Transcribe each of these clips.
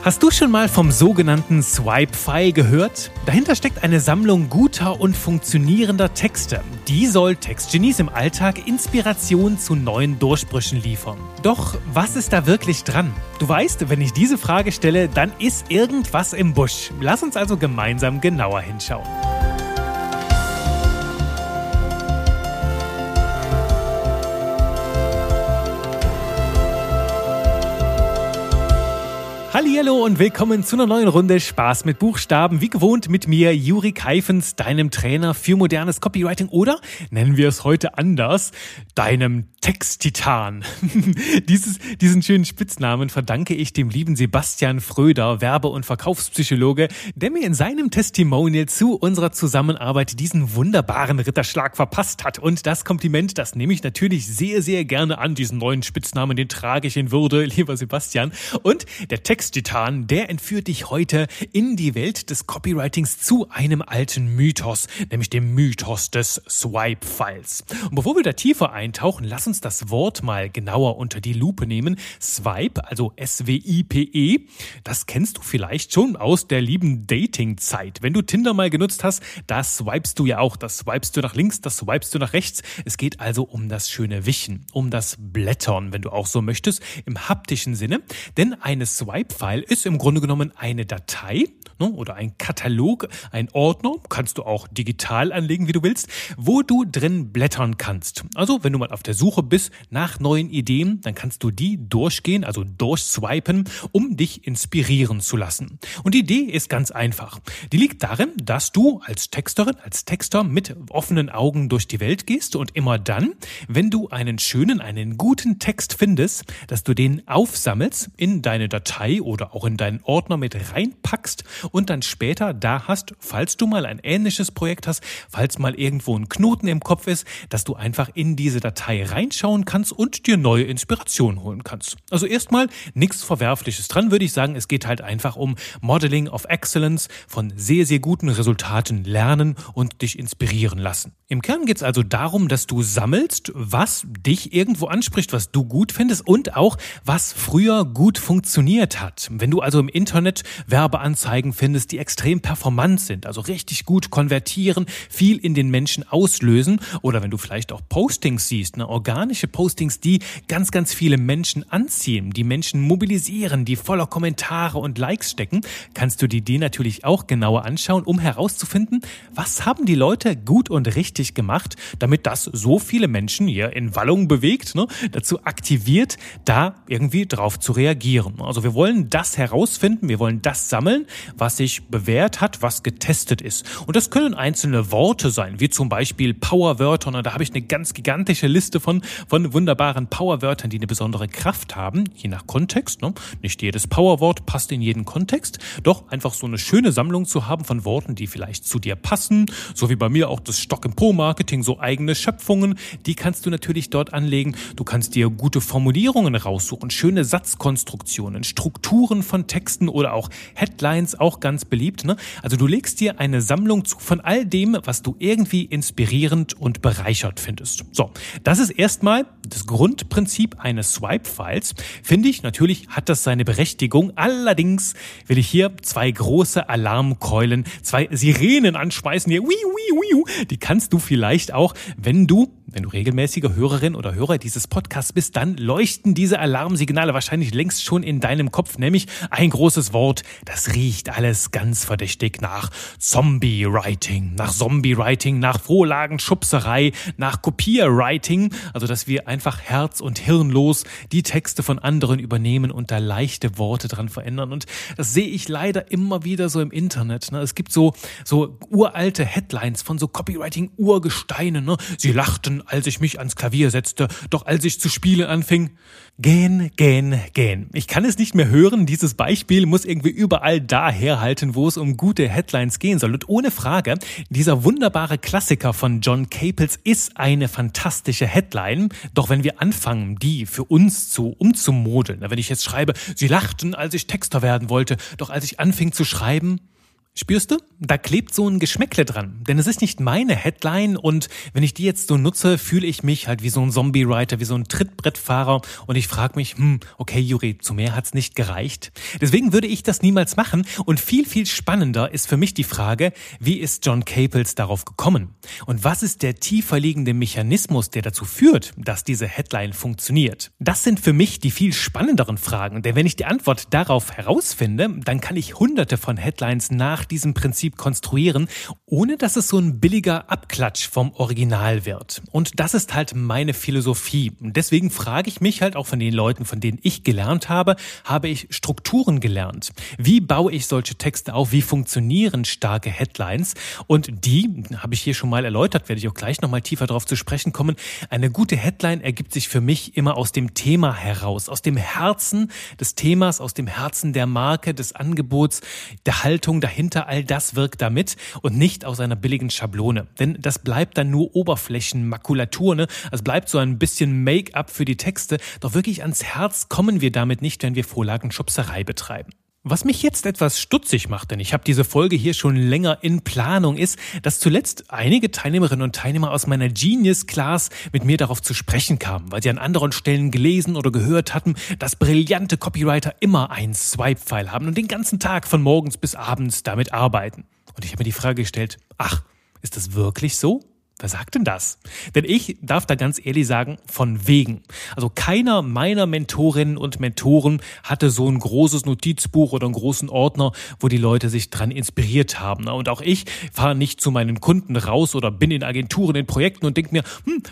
Hast du schon mal vom sogenannten Swipe-File gehört? Dahinter steckt eine Sammlung guter und funktionierender Texte. Die soll Textgenies im Alltag Inspiration zu neuen Durchbrüchen liefern. Doch was ist da wirklich dran? Du weißt, wenn ich diese Frage stelle, dann ist irgendwas im Busch. Lass uns also gemeinsam genauer hinschauen. Hallihallo und willkommen zu einer neuen Runde Spaß mit Buchstaben. Wie gewohnt mit mir, Juri Keifens, deinem Trainer für modernes Copywriting oder, nennen wir es heute anders, deinem Texttitan. Diesen schönen Spitznamen verdanke ich dem lieben Sebastian Fröder, Werbe- und Verkaufspsychologe, der mir in seinem Testimonial zu unserer Zusammenarbeit diesen wunderbaren Ritterschlag verpasst hat. Und das Kompliment, das nehme ich natürlich sehr, sehr gerne an, diesen neuen Spitznamen, den trage ich in Würde, lieber Sebastian. Und der Texttitan, der entführt dich heute in die Welt des Copywritings zu einem alten Mythos, nämlich dem Mythos des Swipe-Files. Und bevor wir da tiefer eintauchen, lass uns das Wort mal genauer unter die Lupe nehmen. Swipe, also S-W-I-P-E, das kennst du vielleicht schon aus der lieben Dating-Zeit. Wenn du Tinder mal genutzt hast, da swipest du ja auch. Das swipest du nach links, das swipest du nach rechts. Es geht also um das schöne Wischen, um das Blättern, wenn du auch so möchtest, im haptischen Sinne. Denn eine Swipe-File ist im Grunde genommen eine Datei oder ein Katalog, ein Ordner, kannst du auch digital anlegen, wie du willst, wo du drin blättern kannst. Also wenn du mal auf der Suche bist nach neuen Ideen, dann kannst du die durchgehen, also durchswipen, um dich inspirieren zu lassen. Und die Idee ist ganz einfach. Die liegt darin, dass du als Texterin, als Texter mit offenen Augen durch die Welt gehst und immer dann, wenn du einen schönen, einen guten Text findest, dass du den aufsammelst in deine Datei oder auch in deinen Ordner mit reinpackst und dann später da hast, falls du mal ein ähnliches Projekt hast, falls mal irgendwo ein Knoten im Kopf ist, dass du einfach in diese Datei reinschauen kannst und dir neue Inspirationen holen kannst. Also erstmal nichts Verwerfliches dran, würde ich sagen. Es geht halt einfach um Modeling of Excellence, von sehr, sehr guten Resultaten lernen und dich inspirieren lassen. Im Kern geht es also darum, dass du sammelst, was dich irgendwo anspricht, was du gut findest und auch, was früher gut funktioniert hat. Wenn du also im Internet Werbeanzeigen findest, die extrem performant sind, also richtig gut konvertieren, viel in den Menschen auslösen, oder wenn du vielleicht auch Postings siehst, organische Postings, die ganz, ganz viele Menschen anziehen, die Menschen mobilisieren, die voller Kommentare und Likes stecken, kannst du dir die natürlich auch genauer anschauen, um herauszufinden, was haben die Leute gut und richtig gemacht, damit das so viele Menschen hier in Wallung bewegt, dazu aktiviert, da irgendwie drauf zu reagieren. Also wir wollen das herausfinden, wir wollen das sammeln, was sich bewährt hat, was getestet ist. Und das können einzelne Worte sein, wie zum Beispiel Powerwörter. Und da habe ich eine ganz gigantische Liste von wunderbaren Powerwörtern, die eine besondere Kraft haben, je nach Kontext. Nicht jedes Powerwort passt in jeden Kontext, doch einfach so eine schöne Sammlung zu haben von Worten, die vielleicht zu dir passen, so wie bei mir auch das Stock-in-Po-Marketing, so eigene Schöpfungen, die kannst du natürlich dort anlegen. Du kannst dir gute Formulierungen raussuchen, schöne Satzkonstruktionen, Strukturen von Texten oder auch Headlines, auch ganz beliebt. Also du legst dir eine Sammlung zu von all dem, was du irgendwie inspirierend und bereichert findest. So, das ist erstmal das Grundprinzip eines Swipe-Files. Finde ich, natürlich hat das seine Berechtigung. Allerdings will ich hier zwei große Alarmkeulen, zwei Sirenen anschmeißen. Hier, die kannst du vielleicht auch, wenn du regelmäßige Hörerin oder Hörer dieses Podcasts bist, dann leuchten diese Alarmsignale wahrscheinlich längst schon in deinem Kopf, nämlich ein großes Wort, das riecht alles ganz verdächtig nach Zombie-Writing, nach Zombie-Writing, nach Vorlagenschubserei, nach Kopier-Writing, also dass wir einfach herz- und hirnlos die Texte von anderen übernehmen und da leichte Worte dran verändern. Und das sehe ich leider immer wieder so im Internet. Es gibt so uralte Headlines von so Copywriting-Urgesteinen. Sie lachten, als ich mich ans Klavier setzte, doch als ich zu spielen anfing, gähn, gähn, gähn. Ich kann es nicht mehr hören, dieses Beispiel muss irgendwie überall da herhalten, wo es um gute Headlines gehen soll. Und ohne Frage, dieser wunderbare Klassiker von John Caples ist eine fantastische Headline. Doch wenn wir anfangen, die für uns umzumodeln, wenn ich jetzt schreibe, sie lachten, als ich Texter werden wollte, doch als ich anfing zu schreiben, Spürst du? Da klebt so ein Geschmäckle dran. Denn es ist nicht meine Headline und wenn ich die jetzt so nutze, fühle ich mich halt wie so ein Zombie-Writer, wie so ein Trittbrettfahrer und ich frage mich, okay Juri, zu mehr hat's nicht gereicht. Deswegen würde ich das niemals machen und viel, viel spannender ist für mich die Frage, wie ist John Caples darauf gekommen? Und was ist der tiefer liegende Mechanismus, der dazu führt, dass diese Headline funktioniert? Das sind für mich die viel spannenderen Fragen, denn wenn ich die Antwort darauf herausfinde, dann kann ich hunderte von Headlines nach diesem Prinzip konstruieren, ohne dass es so ein billiger Abklatsch vom Original wird. Und das ist halt meine Philosophie. Und deswegen frage ich mich halt auch von den Leuten, von denen ich gelernt habe, habe ich Strukturen gelernt? Wie baue ich solche Texte auf? Wie funktionieren starke Headlines? Und die, habe ich hier schon mal erläutert, werde ich auch gleich nochmal tiefer drauf zu sprechen kommen. Eine gute Headline ergibt sich für mich immer aus dem Thema heraus, aus dem Herzen des Themas, aus dem Herzen der Marke, des Angebots, der Haltung dahinter. All das wirkt damit und nicht aus einer billigen Schablone. Denn das bleibt dann nur Oberflächenmakulatur, ne? Es bleibt so ein bisschen Make-up für die Texte. Doch wirklich ans Herz kommen wir damit nicht, wenn wir Vorlagenschubserei betreiben. Was mich jetzt etwas stutzig macht, denn ich habe diese Folge hier schon länger in Planung, ist, dass zuletzt einige Teilnehmerinnen und Teilnehmer aus meiner Genius-Class mit mir darauf zu sprechen kamen, weil sie an anderen Stellen gelesen oder gehört hatten, dass brillante Copywriter immer einen Swipe-File haben und den ganzen Tag von morgens bis abends damit arbeiten. Und ich habe mir die Frage gestellt, ach, ist das wirklich so? Wer sagt denn das? Denn ich darf da ganz ehrlich sagen, von wegen. Also keiner meiner Mentorinnen und Mentoren hatte so ein großes Notizbuch oder einen großen Ordner, wo die Leute sich dran inspiriert haben. Und auch ich fahre nicht zu meinen Kunden raus oder bin in Agenturen, in Projekten und denke mir,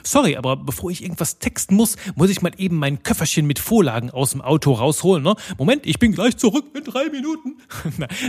sorry, aber bevor ich irgendwas texten muss, muss ich mal eben mein Köfferchen mit Vorlagen aus dem Auto rausholen. Ne? Moment, ich bin gleich zurück in 3 Minuten.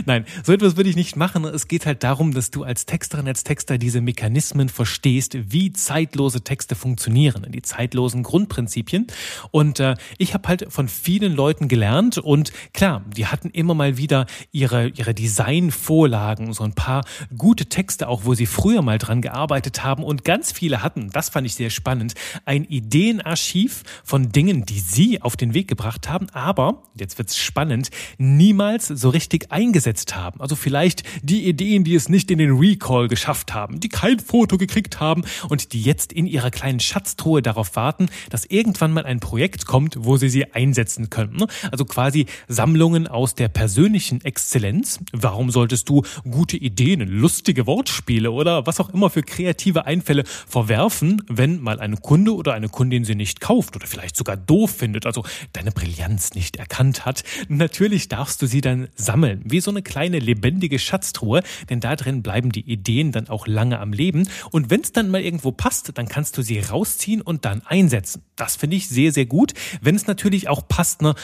Nein, so etwas würde ich nicht machen. Es geht halt darum, dass du als Texterin, als Texter diese Mechanismen verstehst, wie zeitlose Texte funktionieren, die zeitlosen Grundprinzipien. Und ich habe halt von vielen Leuten gelernt und klar, die hatten immer mal wieder ihre Designvorlagen, so ein paar gute Texte auch, wo sie früher mal dran gearbeitet haben und ganz viele hatten, das fand ich sehr spannend, ein Ideenarchiv von Dingen, die sie auf den Weg gebracht haben, aber, jetzt wird's spannend, niemals so richtig eingesetzt haben. Also vielleicht die Ideen, die es nicht in den Recall geschafft haben, die kein Foto gekriegt haben und die jetzt in ihrer kleinen Schatztruhe darauf warten, dass irgendwann mal ein Projekt kommt, wo sie einsetzen können. Also quasi Sammlungen aus der persönlichen Exzellenz. Warum solltest du gute Ideen, lustige Wortspiele oder was auch immer für kreative Einfälle verwerfen, wenn mal ein Kunde oder eine Kundin sie nicht kauft oder vielleicht sogar doof findet, also deine Brillanz nicht erkannt hat? Natürlich darfst du sie dann sammeln, wie so eine kleine lebendige Schatztruhe, denn da drin bleiben die Ideen dann auch lange am Leben und wenn es dann mal irgendwo passt, dann kannst du sie rausziehen und dann einsetzen. Das finde ich sehr, sehr gut, wenn es natürlich auch passt, ne,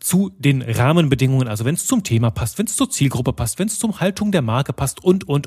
zu den Rahmenbedingungen, also wenn es zum Thema passt, wenn es zur Zielgruppe passt, wenn es zur Haltung der Marke passt und. Ne?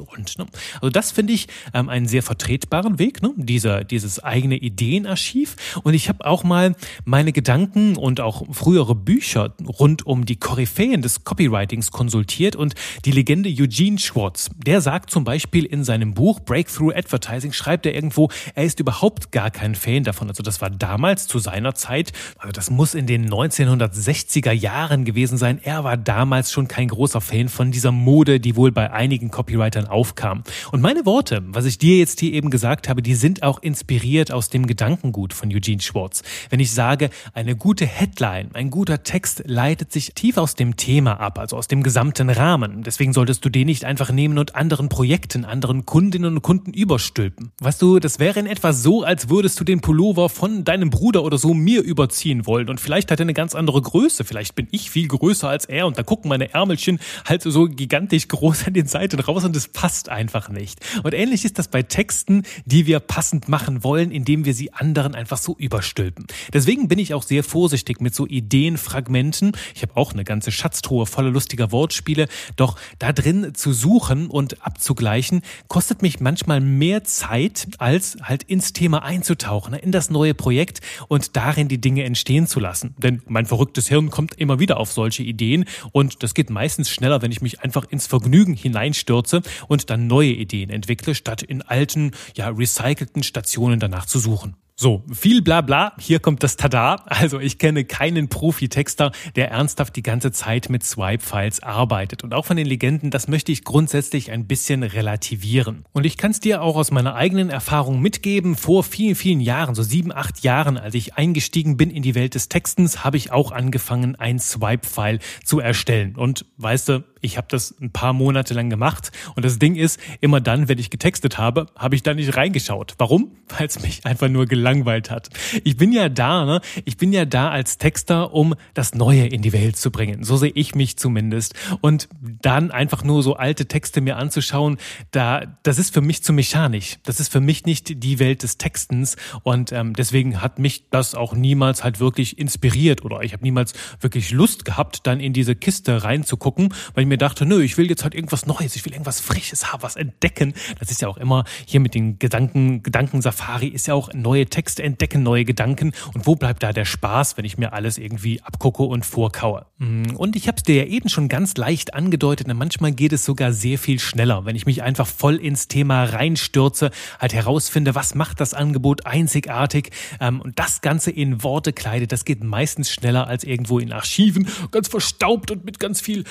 Also das finde ich einen sehr vertretbaren Weg, ne? Dieses eigene Ideenarchiv. Und ich habe auch mal meine Gedanken und auch frühere Bücher rund um die Koryphäen des Copywritings konsultiert und die Legende Eugene Schwartz, der sagt zum Beispiel in seinem Buch Breakthrough Advertising, schreibt er irgendwo, er ist überhaupt gar kein Fan davon. Also das war damals zu seiner Zeit, also das muss in den 1960er Jahren gewesen sein. Er war damals schon kein großer Fan von dieser Mode, die wohl bei einigen Copywritern aufkam. Und meine Worte, was ich dir jetzt hier eben gesagt habe, die sind auch inspiriert aus dem Gedankengut von Eugene Schwartz. Wenn ich sage, eine gute Headline, ein guter Text leitet sich tief aus dem Thema ab, also aus dem gesamten Rahmen. Deswegen solltest du den nicht einfach nehmen und anderen Projekten, anderen Kundinnen und Kunden überstülpen. Weißt du, das wäre in etwa so, als würdest du den Pullover von deinem Bruder oder so mir überziehen wollen und vielleicht hat er eine ganz andere Größe, vielleicht bin ich viel größer als er und da gucken meine Ärmelchen halt so gigantisch groß an den Seiten raus und das passt einfach nicht. Und ähnlich ist das bei Texten, die wir passend machen wollen, indem wir sie anderen einfach so überstülpen. Deswegen bin ich auch sehr vorsichtig mit so Ideenfragmenten. Ich habe auch eine ganze Schatztruhe voller lustiger Wortspiele, doch da drin zu suchen und abzugleichen, kostet mich manchmal mehr Zeit, als halt ins Thema einzutauchen, in das neue Projekt und darin die Dinge entstehen zu lassen. Denn mein verrücktes Hirn kommt immer wieder auf solche Ideen und das geht meistens schneller, wenn ich mich einfach ins Vergnügen hineinstürze und dann neue Ideen entwickle, statt in alten, recycelten Stationen danach zu suchen. So, viel Blabla, hier kommt das Tada. Also ich kenne keinen Profi-Texter, der ernsthaft die ganze Zeit mit Swipe-Files arbeitet. Und auch von den Legenden, das möchte ich grundsätzlich ein bisschen relativieren. Und ich kann es dir auch aus meiner eigenen Erfahrung mitgeben. Vor vielen, vielen Jahren, so 7, 8 Jahren, als ich eingestiegen bin in die Welt des Textens, habe ich auch angefangen, ein Swipe-File zu erstellen. Und weißt du, ich habe das ein paar Monate lang gemacht und das Ding ist, immer dann, wenn ich getextet habe, habe ich da nicht reingeschaut. Warum? Weil es mich einfach nur gelangweilt hat. Ich bin ja da, ne? Ich bin ja da als Texter, um das Neue in die Welt zu bringen. So sehe ich mich zumindest. Und dann einfach nur so alte Texte mir anzuschauen, das ist für mich zu mechanisch. Das ist für mich nicht die Welt des Textens und deswegen hat mich das auch niemals halt wirklich inspiriert oder ich habe niemals wirklich Lust gehabt, dann in diese Kiste reinzugucken, weil mir dachte, nö, ich will jetzt halt irgendwas Neues, ich will irgendwas Frisches haben, was entdecken. Das ist ja auch immer hier mit den Gedankensafari ist ja auch neue Texte entdecken, neue Gedanken. Und wo bleibt da der Spaß, wenn ich mir alles irgendwie abgucke und vorkaue? Und ich habe es dir ja eben schon ganz leicht angedeutet, denn manchmal geht es sogar sehr viel schneller, wenn ich mich einfach voll ins Thema reinstürze, halt herausfinde, was macht das Angebot einzigartig und das Ganze in Worte kleide. Das geht meistens schneller als irgendwo in Archiven, ganz verstaubt und mit ganz viel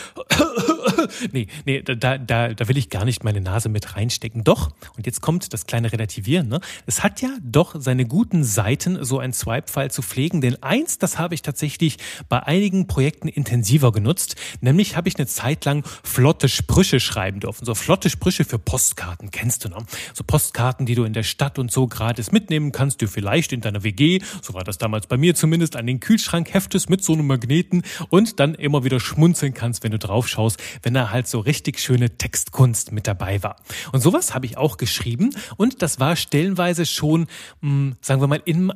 Nee, da will ich gar nicht meine Nase mit reinstecken. Doch, und jetzt kommt das kleine Relativieren, ne? Es hat ja doch seine guten Seiten, so ein Swipe-File zu pflegen, denn eins, das habe ich tatsächlich bei einigen Projekten intensiver genutzt, nämlich habe ich eine Zeit lang flotte Sprüche schreiben dürfen, so flotte Sprüche für Postkarten, kennst du noch? So Postkarten, die du in der Stadt und so gratis mitnehmen kannst, du vielleicht in deiner WG, so war das damals bei mir zumindest, an den Kühlschrank heftest mit so einem Magneten und dann immer wieder schmunzeln kannst, wenn du draufschaust, wenn da halt so richtig schöne Textkunst mit dabei war. Und sowas habe ich auch geschrieben und das war stellenweise schon, sagen wir mal, in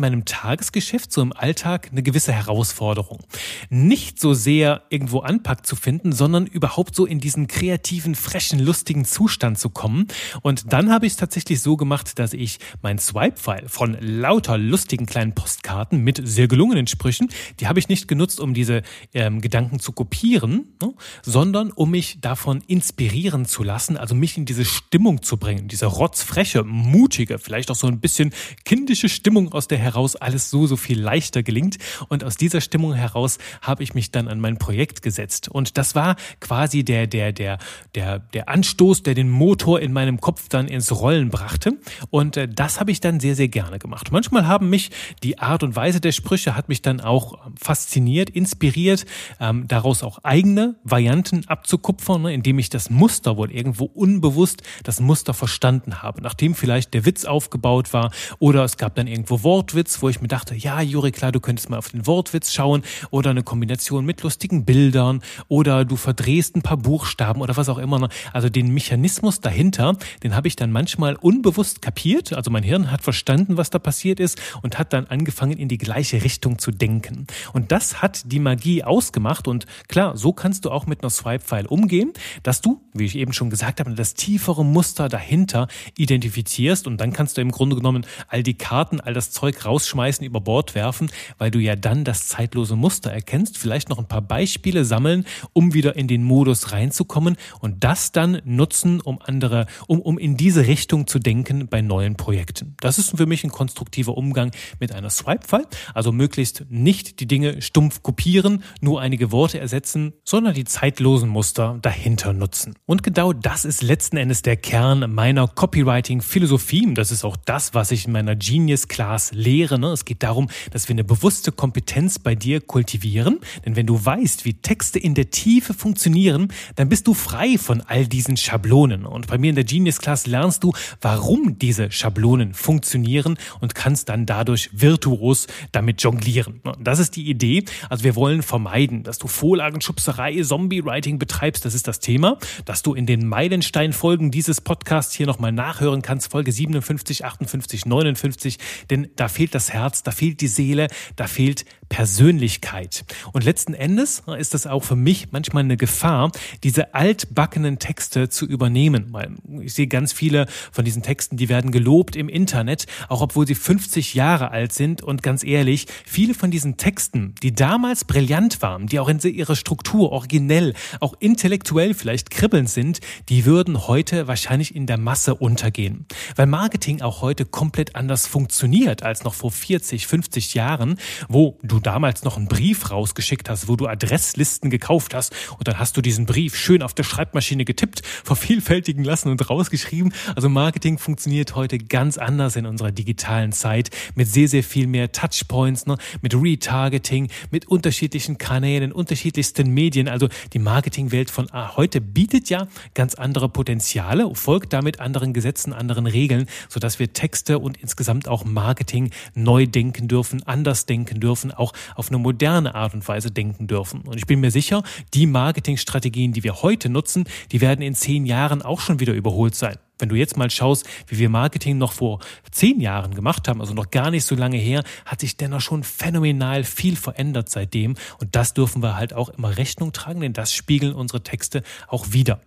meinem Tagesgeschäft, so im Alltag, eine gewisse Herausforderung. Nicht so sehr irgendwo Anpack zu finden, sondern überhaupt so in diesen kreativen, frischen, lustigen Zustand zu kommen. Und dann habe ich es tatsächlich so gemacht, dass ich mein Swipe-File von lauter lustigen kleinen Postkarten mit sehr gelungenen Sprüchen, die habe ich nicht genutzt, um diese Gedanken zu kopieren, ne? Sondern um mich davon inspirieren zu lassen, also mich in diese Stimmung zu bringen, diese rotzfreche, mutige, vielleicht auch so ein bisschen kindische Stimmung, aus der heraus alles so viel leichter gelingt. Und aus dieser Stimmung heraus habe ich mich dann an mein Projekt gesetzt. Und das war quasi der Anstoß, der den Motor in meinem Kopf dann ins Rollen brachte. Und das habe ich dann sehr, sehr gerne gemacht. Manchmal haben mich die Art und Weise der Sprüche hat mich dann auch fasziniert, inspiriert, daraus auch eigene Varianten abzukupfern, indem ich das Muster wohl irgendwo unbewusst verstanden habe, nachdem vielleicht der Witz aufgebaut war oder es gab dann irgendwo Wortwitz, wo ich mir dachte, ja Juri, klar, du könntest mal auf den Wortwitz schauen oder eine Kombination mit lustigen Bildern oder du verdrehst ein paar Buchstaben oder was auch immer. Also den Mechanismus dahinter, den habe ich dann manchmal unbewusst kapiert, also mein Hirn hat verstanden, was da passiert ist und hat dann angefangen, in die gleiche Richtung zu denken. Und das hat die Magie ausgemacht und klar, so kannst du auch mit einer Swipe-File umgehen, dass du, wie ich eben schon gesagt habe, das tiefere Muster dahinter identifizierst und dann kannst du im Grunde genommen all die Karten, all das Zeug rausschmeißen, über Bord werfen, weil du ja dann das zeitlose Muster erkennst, vielleicht noch ein paar Beispiele sammeln, um wieder in den Modus reinzukommen und das dann nutzen, um andere, um in diese Richtung zu denken bei neuen Projekten. Das ist für mich ein konstruktiver Umgang mit einer Swipe-File, also möglichst nicht die Dinge stumpf kopieren, nur einige Worte ersetzen, sondern die zeitlosen Muster dahinter nutzen. Und genau das ist letzten Endes der Kern meiner Copywriting-Philosophie. Das ist auch das, was ich in meiner Genius-Class lehre. Es geht darum, dass wir eine bewusste Kompetenz bei dir kultivieren. Denn wenn du weißt, wie Texte in der Tiefe funktionieren, dann bist du frei von all diesen Schablonen. Und bei mir in der Genius-Class lernst du, warum diese Schablonen funktionieren und kannst dann dadurch virtuos damit jonglieren. Das ist die Idee. Also wir wollen vermeiden, dass du Vorlagenschubserei, Zombie-Writing betreibst, das ist das Thema, dass du in den Meilenstein-Folgen dieses Podcasts hier nochmal nachhören kannst, Folge 57, 58, 59, denn da fehlt das Herz, da fehlt die Seele, da fehlt Persönlichkeit. Und letzten Endes ist das auch für mich manchmal eine Gefahr, diese altbackenen Texte zu übernehmen, weil ich sehe ganz viele von diesen Texten, die werden gelobt im Internet, auch obwohl sie 50 Jahre alt sind und ganz ehrlich, viele von diesen Texten, die damals brillant waren, die auch in ihrer Struktur originell professionell, auch intellektuell vielleicht kribbelnd sind, die würden heute wahrscheinlich in der Masse untergehen. Weil Marketing auch heute komplett anders funktioniert als noch vor 40, 50 Jahren, wo du damals noch einen Brief rausgeschickt hast, wo du Adresslisten gekauft hast und dann hast du diesen Brief schön auf der Schreibmaschine getippt, vervielfältigen lassen und rausgeschrieben. Also Marketing funktioniert heute ganz anders in unserer digitalen Zeit mit sehr, sehr viel mehr Touchpoints, ne? Mit Retargeting, mit unterschiedlichen Kanälen, unterschiedlichsten Medien. Also die Marketingwelt von heute bietet ja ganz andere Potenziale, folgt damit anderen Gesetzen, anderen Regeln, sodass wir Texte und insgesamt auch Marketing neu denken dürfen, anders denken dürfen, auch auf eine moderne Art und Weise denken dürfen. Und ich bin mir sicher, die Marketingstrategien, die wir heute nutzen, die werden in 10 Jahren auch schon wieder überholt sein. Wenn du jetzt mal schaust, wie wir Marketing noch vor 10 Jahren gemacht haben, also noch gar nicht so lange her, hat sich dennoch schon phänomenal viel verändert seitdem. Und das dürfen wir halt auch immer Rechnung tragen, denn das spiegeln unsere Texte auch wieder.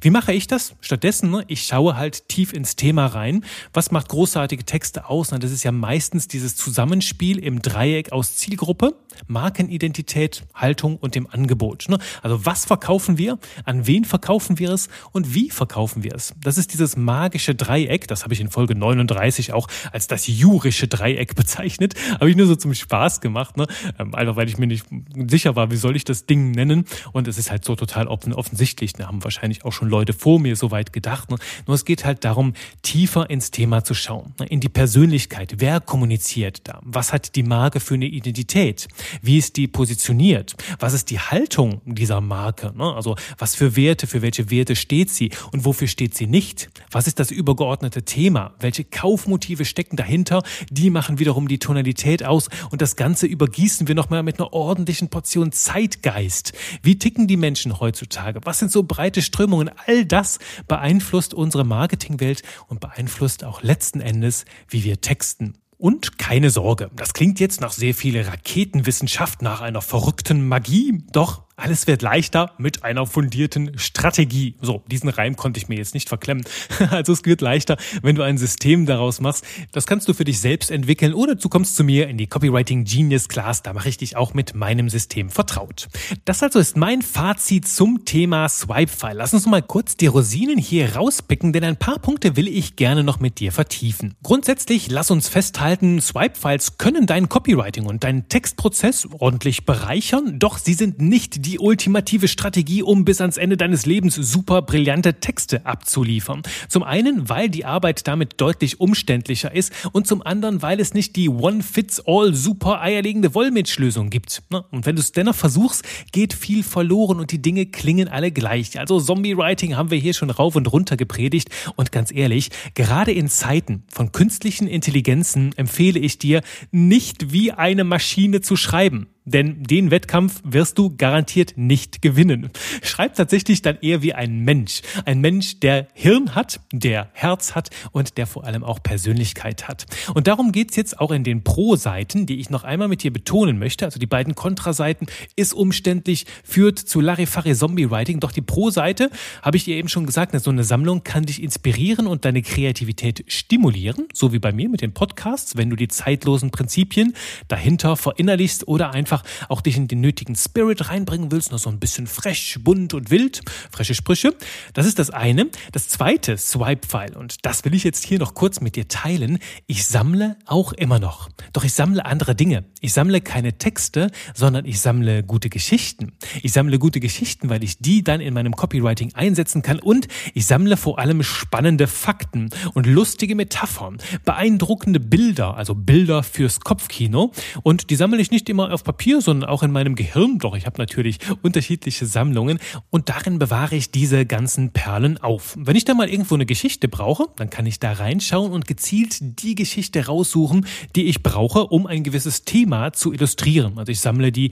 Wie mache ich das? Stattdessen, ich schaue halt tief ins Thema rein. Was macht großartige Texte aus? Das ist ja meistens dieses Zusammenspiel im Dreieck aus Zielgruppe, Markenidentität, Haltung und dem Angebot. Also was verkaufen wir? An wen verkaufen wir es? Und wie verkaufen wir es? Das ist dieses magische Dreieck. Das habe ich in Folge 39 auch als das jurische Dreieck bezeichnet. Habe ich nur so zum Spaß gemacht. Einfach weil ich mir nicht sicher war, wie soll ich das Ding nennen? Und es ist halt so total offensichtlich. Da haben wahrscheinlich auch schon Leute vor mir so weit gedacht. Nur es geht halt darum, tiefer ins Thema zu schauen. In die Persönlichkeit. Wer kommuniziert da? Was hat die Marke für eine Identität? Wie ist die positioniert? Was ist die Haltung dieser Marke? Also was für Werte, für welche Werte steht sie? Und wofür steht sie nicht? Was ist das übergeordnete Thema? Welche Kaufmotive stecken dahinter? Die machen wiederum die Tonalität aus. Und das Ganze übergießen wir nochmal mit einer ordentlichen Portion Zeitgeist. Wie ticken die Menschen heutzutage? Was sind so breite Strömungen? All das beeinflusst unsere Marketingwelt und beeinflusst auch letzten Endes, wie wir texten. Und keine Sorge, das klingt jetzt nach sehr viel Raketenwissenschaft, nach einer verrückten Magie, doch alles wird leichter mit einer fundierten Strategie. So, diesen Reim konnte ich mir jetzt nicht verklemmen. Also es wird leichter, wenn du ein System daraus machst. Das kannst du für dich selbst entwickeln oder du kommst zu mir in die Copywriting Genius-Class. Da mache ich dich auch mit meinem System vertraut. Das also ist mein Fazit zum Thema Swipe-File. Lass uns mal kurz die Rosinen hier rauspicken, denn ein paar Punkte will ich gerne noch mit dir vertiefen. Grundsätzlich lass uns festhalten, Swipe-Files können dein Copywriting und deinen Textprozess ordentlich bereichern, doch sie sind nicht die ultimative Strategie, um bis ans Ende deines Lebens super brillante Texte abzuliefern. Zum einen, weil die Arbeit damit deutlich umständlicher ist und zum anderen, weil es nicht die One-Fits-All super eierlegende Wollmilchlösung gibt. Und wenn du es dennoch versuchst, geht viel verloren und die Dinge klingen alle gleich. Also Zombie-Writing haben wir hier schon rauf und runter gepredigt und ganz ehrlich, gerade in Zeiten von künstlichen Intelligenzen empfehle ich dir, nicht wie eine Maschine zu schreiben. Denn den Wettkampf wirst du garantiert nicht gewinnen. Schreib tatsächlich dann eher wie ein Mensch. Ein Mensch, der Hirn hat, der Herz hat und der vor allem auch Persönlichkeit hat. Und darum geht's jetzt auch in den Pro-Seiten, die ich noch einmal mit dir betonen möchte. Also die beiden Kontraseiten ist umständlich, führt zu Larifari-Zombie-Writing. Doch die Pro-Seite, habe ich dir eben schon gesagt, so eine Sammlung kann dich inspirieren und deine Kreativität stimulieren. So wie bei mir mit den Podcasts, wenn du die zeitlosen Prinzipien dahinter verinnerlichst oder einfach auch dich in den nötigen Spirit reinbringen willst, noch so ein bisschen frech, bunt und wild, freche Sprüche. Das ist das eine. Das zweite Swipe-File, und das will ich jetzt hier noch kurz mit dir teilen, ich sammle auch immer noch. Doch ich sammle andere Dinge. Ich sammle keine Texte, sondern ich sammle gute Geschichten. Ich sammle gute Geschichten, weil ich die dann in meinem Copywriting einsetzen kann und ich sammle vor allem spannende Fakten und lustige Metaphern, beeindruckende Bilder, also Bilder fürs Kopfkino, und die sammle ich nicht immer auf Papier, sondern auch in meinem Gehirn. Doch ich habe natürlich unterschiedliche Sammlungen und darin bewahre ich diese ganzen Perlen auf. Wenn ich da mal irgendwo eine Geschichte brauche, dann kann ich da reinschauen und gezielt die Geschichte raussuchen, die ich brauche, um ein gewisses Thema zu illustrieren. Also ich sammle die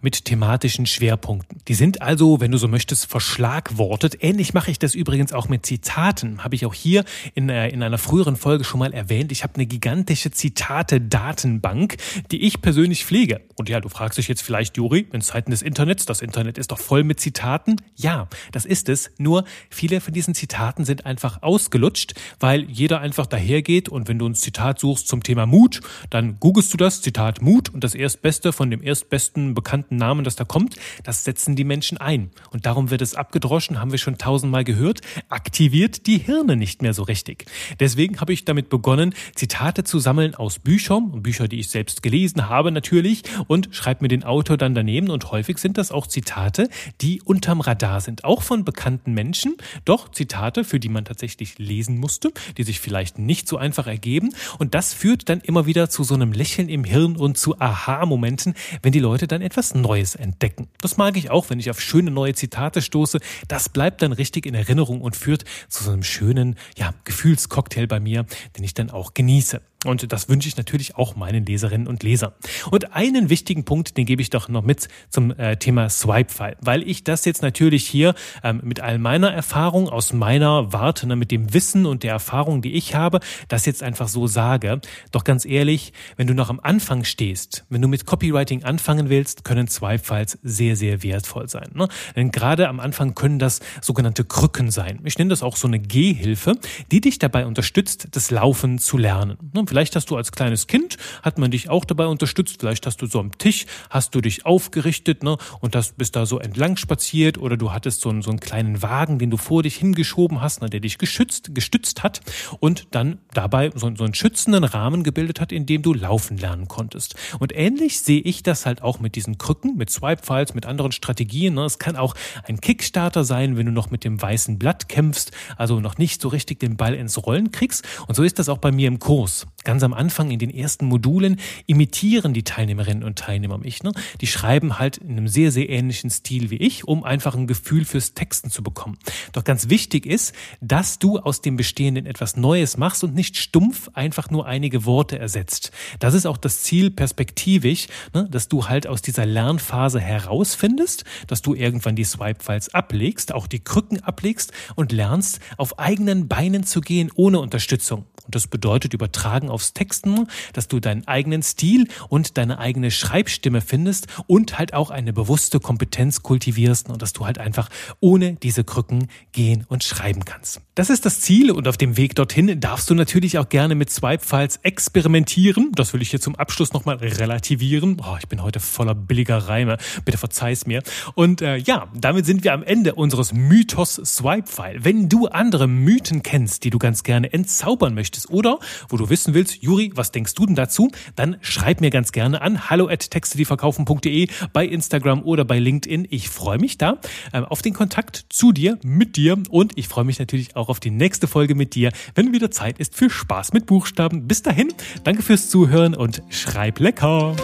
mit thematischen Schwerpunkten. Die sind also, wenn du so möchtest, verschlagwortet. Ähnlich mache ich das übrigens auch mit Zitaten. Habe ich auch hier in einer früheren Folge schon mal erwähnt. Ich habe eine gigantische Zitate-Datenbank, die ich persönlich pflege. Und ja, du fragst dich jetzt vielleicht, Juri, in Zeiten des Internets, das Internet ist doch voll mit Zitaten. Ja, das ist es. Nur viele von diesen Zitaten sind einfach ausgelutscht, weil jeder einfach dahergeht und wenn du ein Zitat suchst zum Thema Mut, dann googelst du das Zitat Mut und das Erstbeste von dem erstbesten bekannten Namen, das da kommt, das setzen die Menschen ein. Und darum wird es abgedroschen, haben wir schon tausendmal gehört, aktiviert die Hirne nicht mehr so richtig. Deswegen habe ich damit begonnen, Zitate zu sammeln aus Büchern, Bücher, die ich selbst gelesen habe natürlich, und schreibe mir den Autor dann daneben. Und häufig sind das auch Zitate, die unterm Radar sind, auch von bekannten Menschen, doch Zitate, für die man tatsächlich lesen musste, die sich vielleicht nicht so einfach ergeben. Und das führt dann immer wieder zu so einem Lächeln im Hirn und zu Aha-Momenten, wenn die Leute dann etwas Neues entdecken. Das mag ich auch, wenn ich auf schöne neue Zitate stoße. Das bleibt dann richtig in Erinnerung und führt zu so einem schönen, ja, Gefühlscocktail bei mir, den ich dann auch genieße. Und das wünsche ich natürlich auch meinen Leserinnen und Lesern. Und einen wichtigen Punkt, den gebe ich doch noch mit zum Thema Swipe-File, weil ich das jetzt natürlich hier mit all meiner Erfahrung, aus meiner Warte, mit dem Wissen und der Erfahrung, die ich habe, das jetzt einfach so sage. Doch ganz ehrlich, wenn du noch am Anfang stehst, wenn du mit Copywriting anfangen willst, können Swipe-Files sehr, sehr wertvoll sein, ne? Denn gerade am Anfang können das sogenannte Krücken sein. Ich nenne das auch so eine Gehhilfe, die dich dabei unterstützt, das Laufen zu lernen, ne? Vielleicht hast du als kleines Kind, hat man dich auch dabei unterstützt, vielleicht hast du so am Tisch, hast du dich aufgerichtet, ne, und bist da so entlang spaziert, oder du hattest so einen kleinen Wagen, den du vor dich hingeschoben hast, ne, der dich gestützt hat und dann dabei so einen schützenden Rahmen gebildet hat, in dem du laufen lernen konntest. Und ähnlich sehe ich das halt auch mit diesen Krücken, mit Swipe-Files, mit anderen Strategien, ne. Es kann auch ein Kickstarter sein, wenn du noch mit dem weißen Blatt kämpfst, also noch nicht so richtig den Ball ins Rollen kriegst. Und so ist das auch bei mir im Kurs. Ganz am Anfang in den ersten Modulen imitieren die Teilnehmerinnen und Teilnehmer mich, ne? Die schreiben halt in einem sehr, sehr ähnlichen Stil wie ich, um einfach ein Gefühl fürs Texten zu bekommen. Doch ganz wichtig ist, dass du aus dem Bestehenden etwas Neues machst und nicht stumpf einfach nur einige Worte ersetzt. Das ist auch das Ziel perspektivisch, ne? Dass du halt aus dieser Lernphase herausfindest, dass du irgendwann die Swipe-Files ablegst, auch die Krücken ablegst und lernst, auf eigenen Beinen zu gehen, ohne Unterstützung. Und das bedeutet übertragen aufs Texten, dass du deinen eigenen Stil und deine eigene Schreibstimme findest und halt auch eine bewusste Kompetenz kultivierst und dass du halt einfach ohne diese Krücken gehen und schreiben kannst. Das ist das Ziel und auf dem Weg dorthin darfst du natürlich auch gerne mit Swipe-Files experimentieren. Das will ich hier zum Abschluss nochmal relativieren. Oh, ich bin heute voller billiger Reime. Bitte verzeih's mir. Und damit sind wir am Ende unseres Mythos Swipe-File. Wenn du andere Mythen kennst, die du ganz gerne entzaubern möchtest, oder wo du wissen willst, Juri, was denkst du denn dazu? Dann schreib mir ganz gerne an hallo@textedieverkaufen.de bei Instagram oder bei LinkedIn. Ich freue mich da auf den Kontakt zu dir, mit dir, und ich freue mich natürlich auch auf die nächste Folge mit dir, wenn wieder Zeit ist für Spaß mit Buchstaben. Bis dahin, danke fürs Zuhören und schreib lecker!